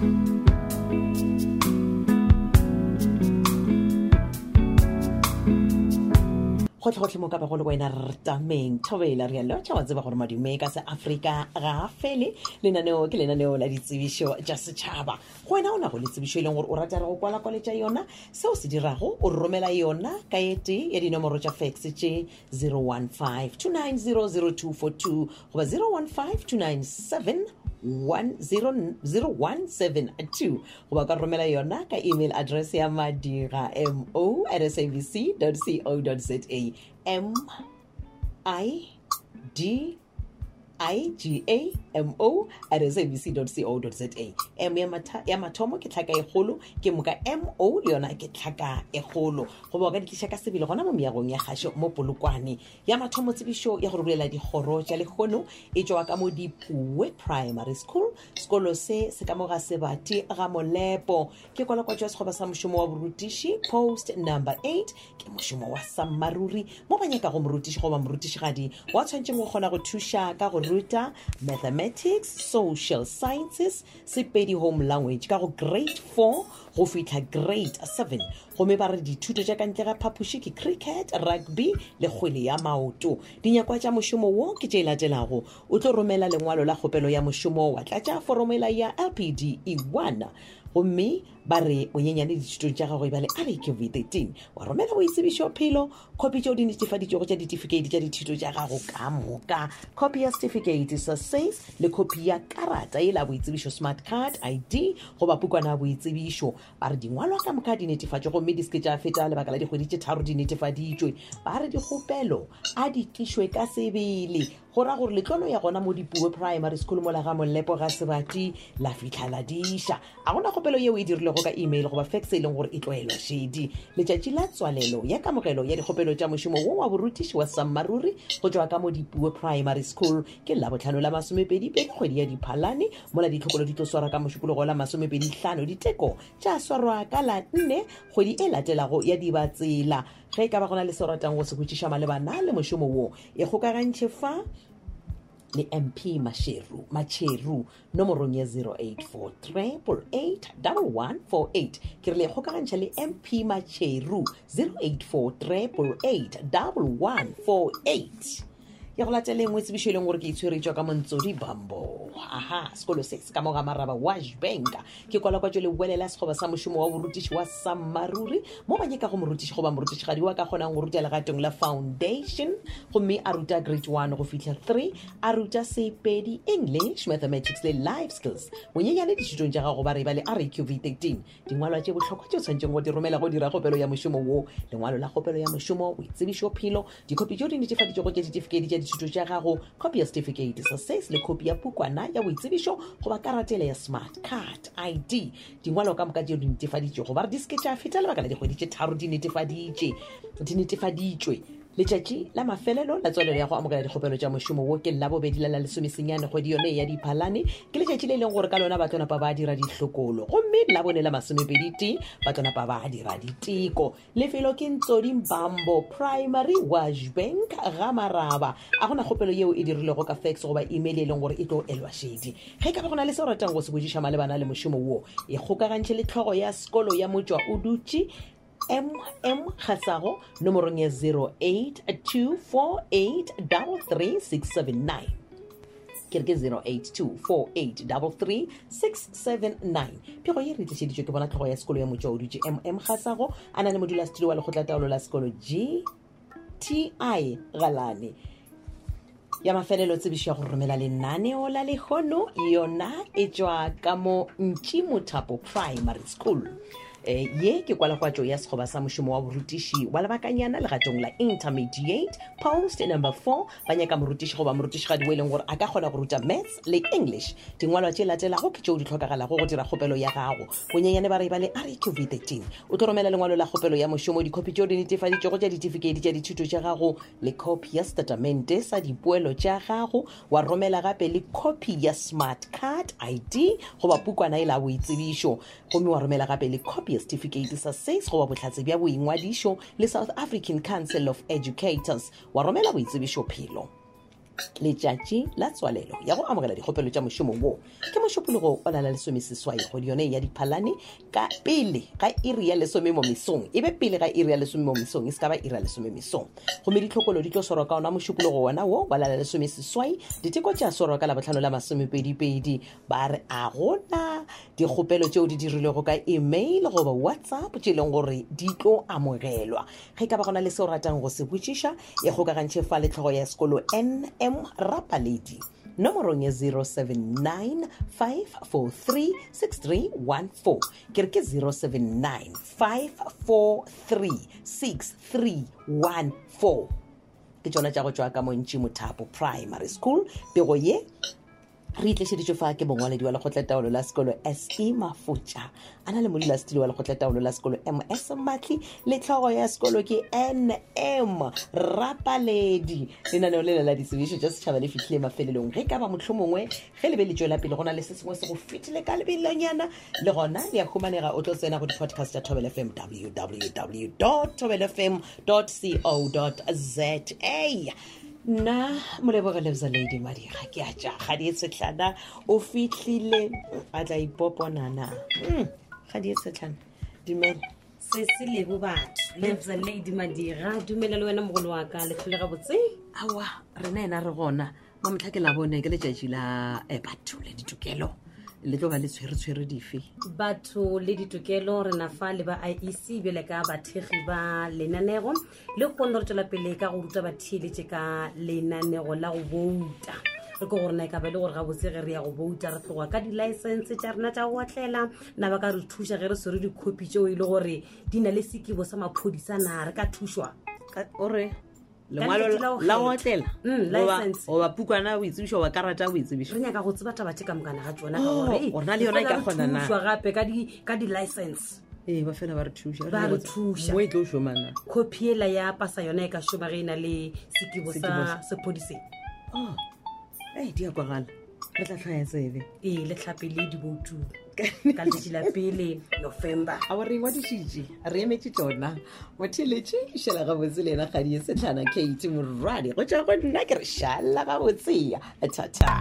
Go tlhotlhe mo ka ba go le wena rtameng thobela re yalo tshwa tseba gore madume ka se Africa ga fele lenaneo ke lenaneo la ditsebiso tsa setshaba go wena ona go le tsebiso leng gore o rata re go kwala kwaletsa yona seo se dirago o romela yona ka ete ya dinomoro tsa fax tse 0152900242 goba 015297100172 goba ka romela yona ka email address ya madira@sabc.co.za midigamo@sabc.co.za ya mathomo ke tlhaka e golo ke moka mo le yona ke tlhaka e golo go ba ka ditlisa ka sebile gona mo meagong ya gasho mo polokwane ya mathomo tsebiso ya go rulela digoro tsa le gono e tswa ka mo Dipuwe primary school skolo se ka moga sebati ga molepo ke kola kwa tswa ba sa moshomo wa borutishi post number 8 ke moshomo wa samaruri mo banyaka go morutishi go ba morutishi gadi wa tshwantse mo gona go thusha ka go ruta mathematics, social sciences, sepedi home language ka go grade 4 go fitla grade 7 go me ba re dithuto tja ka ntle ga phapushi ke cricket, rugby le kgwele ya maoto dinyakwa tja moshomo wo ke tjela telago o tlo romela lengwalo la gopelo ya moshomo wa tla tja foromela ya LPDE1 go me ba re o nyenyane dithuto tja ga go ibale a re ke V13 wa romela o itsebiso philo copy tja o dinitefaditse go tja certificate tja dithuto tja ga go ka moka copy ya certificate sa says le copy ya karata ela boitsebiso smart card ID go ba pukwana boitsebiso ba re dingwalo ka moka dinitifatse go mediske tja feta le bakala dikgweditse tharo dinetifaditswe ba re digopelo a ditishwe ka sebele go ra gore letlolo ya gona mo Dipuwe primary school mo la ga molepo ga sebati la fitlhala disha a gona gopelo yeo e dirile go ka email go ba fax eleng gore itloelwa shedi letjatji la tswalelo ya kamogelo ya digopelo tja moshomo wa borutishi wa Samaruri go tswa ka mo Dipuwe primary school ke la botlhano la masomepedi pedi kgwedi ya diphalane mo la ditlhokolo ditlo swara ka moshupologo la masomepedi hlano diteko tja swarwa ka la 4 kgwedi e latelago ya dibatsela ge ka ba gona le soratang go se khutshisha malebana le moshomo wo e gokagantse fa le MP Macheru nomoro ya 0843881148 ke le gokagantse le MP Macheru 0843881148 ya go latela lengwe tsebiso leng gore ke itshweretswa ka Montsodi Bambo aha skolo 6 ka moga maraba wash banka ke kola kwa tswele welela segoba sa moshomo wa borutishi wa Samaruri mo banyaka go morutishi go ba morutishi ga diwa ka gonang go rutela ga tong la foundation go me a ruta grade 1 go fitla 3 a ruta sepedi English mathematics le life skills mo nya le ditshutong ja ga go ba re ba le RQV13 dingwalo tse botlhokwa tse tshwantseng go di romela go dira gopelo ya moshomo wo lengwalo la gopelo ya moshomo o itsebiso philo dikopi tjo dingwe tse fa ditjo go tse certificate dithuto tja gago copy certificate sa says le copy ya pukwana ya boitsebiso go ba karatela ya smart card ID dingwalo ka moka dinitefaditse go ba re disketsa feta le bakala dikgweditse tharo dinitefaditswe letjatji la mafelelo la tswelelo ya go amogela dikgopelo tja moshomo wo ke labobedi la la lesomesenyane kgwedi yone ya diphalane ke letjatji le leng gore ka lona batlonapa ba dira ditlhokolo gomme la bone la masomepedi ti batlonapa ba dira diteko lefelo ke Ntsodi Bambo primary wash bank gamaraba a gona gopelo yeo e dirile go ka fax go ba email e leng gore e tlo elwa shedi ge ka ba gona le se ratang go se bodisha malebana le moshomo wo e gokagantse le tlhogo ya sekolo ya motswa o dutse Khasago nomoro ya 0824833679 kereke 0824833679 pego ye re tsheditswe ke bona tlhogo ya sekolo ya motswa o dutse Khasago ana le modula studio wa le khotla taolo la sekolo GTI Galane ya mafelelo tsebiso go romela le naneo la le hono yona e tswa ka mo Ntshimothapo primary school ye ke kwala kwa tsho ya segoba sa moshomo wa borutishi wa lebakanyana le gatong la intermediate post number 4 banyaka morutishi go ba morutishi ga diweleng gore a ka gona go ruta maths le English dingwalo tse latela go ke tsho di tlhokagala go dira gopelo ya gago bonyenyane ba re ba le RQV13 o tlo romela lengwalo la gopelo ya moshomo dikopi tse o dinitefaditse go tja certificate tja dithuto tja gago le copy ya statement sa dipoelo tja gago wa romela gape le copy ya smart card ID go ba pukwana ela boitsebiso go me wa romela gape le copy certificate sa says go ba botlhatse bya boingwadisho le South African Council of Educators wa romela boitsebiso philo Letjatji la tswalelo ya go amogela dikgopelo tša mošomo wo ke mošupologo o lala lesomesiswa ya go dione ya diphalane ka pele ga iri ya lesome mo mesong ebe pele ga iri ya lesome mo mesong e ska ba iri ya lesome mesong go me ditlhokolo di tlo sorwa ka ona mošupologo wona wo wa lala lesomesiswa diteko tša sorwa ka la botlhano la masome pedipedi ba re a gona dikgopelo tšeo di dirilego ka email goba WhatsApp tše leng gore di tlo amogelwa ge ka ba gona le se o ratang go se botšiša e gokagantše fa le tlhogo ya sekolo NM Rapaledi nomorong ya 079 543 6314 ke re ke 079 543 6314 ke tsona tša go tšwa ka Montši Mothapo Primary School pego ye re itlešeditšwe fa ke mongwaledi wa lekgotlataolo la sekolo SE Mafutša a na le modulasetili wa lekgotlataolo la sekolo MS Matli le tlhogo ya sekolo ke NM Rapaledi lenaneo lena la ditsebišo tša setšhaba le fitlhile mafelelong ge ka ba motlho mongwe ge le be le tswela pele go na le se sengwe se go fetile ka lebelelanyana le gona le ya humanega o tlo tsena go di-podcast tša Thobela FM www.thobelafm.co.za na molebogele lady mari ga ke a tja ga di tsetlana o fitlile a tla ipoponana ga di tsetlana dimela se se le bo batho lebza lady madira dumela le wena mogolo wa ka le tlholega botse awa rena ena re gona mo mtlhakela bone ke le tjajila e batho le ditokelo le tlo ba le tshwere dife batho le ditokelo rena fa le ba IEC bele ka bathegi ba lenanego le kgone re tswela pele ka go ruta batheeletse ka lenanego la go bouta re go rena ka ba le gore ga botsege re ya go bouta re tlhoga ka di-license tša rena tša go atlela na ba ka re thuša ge re sore dikhopi tšeo e le gore di na le sekibo sa maphodisa na re ka thušwa ore lengwalo la go otlela goba pukana boitsebišo ba karata boitsebišo re nyaka go tseba taba tse ka mokana ga tsona ka gore na le yona e ka kgonanaswa gape ka di-license ee ba fela ba re thušamo e tlo šomana copy ela ya pasa yona e ka šoma ge e na le sekibo sa sepodiseng di a kwagala re tla tlhaya tsebe ee le tlhapele diboutong ka letšatši la pele November a o rengwa dišitše re emetse tsona motheletše šala gabotse le ena kgadi e setlhana Kate moradi go tšwa go nna ke re šala gabotseya thata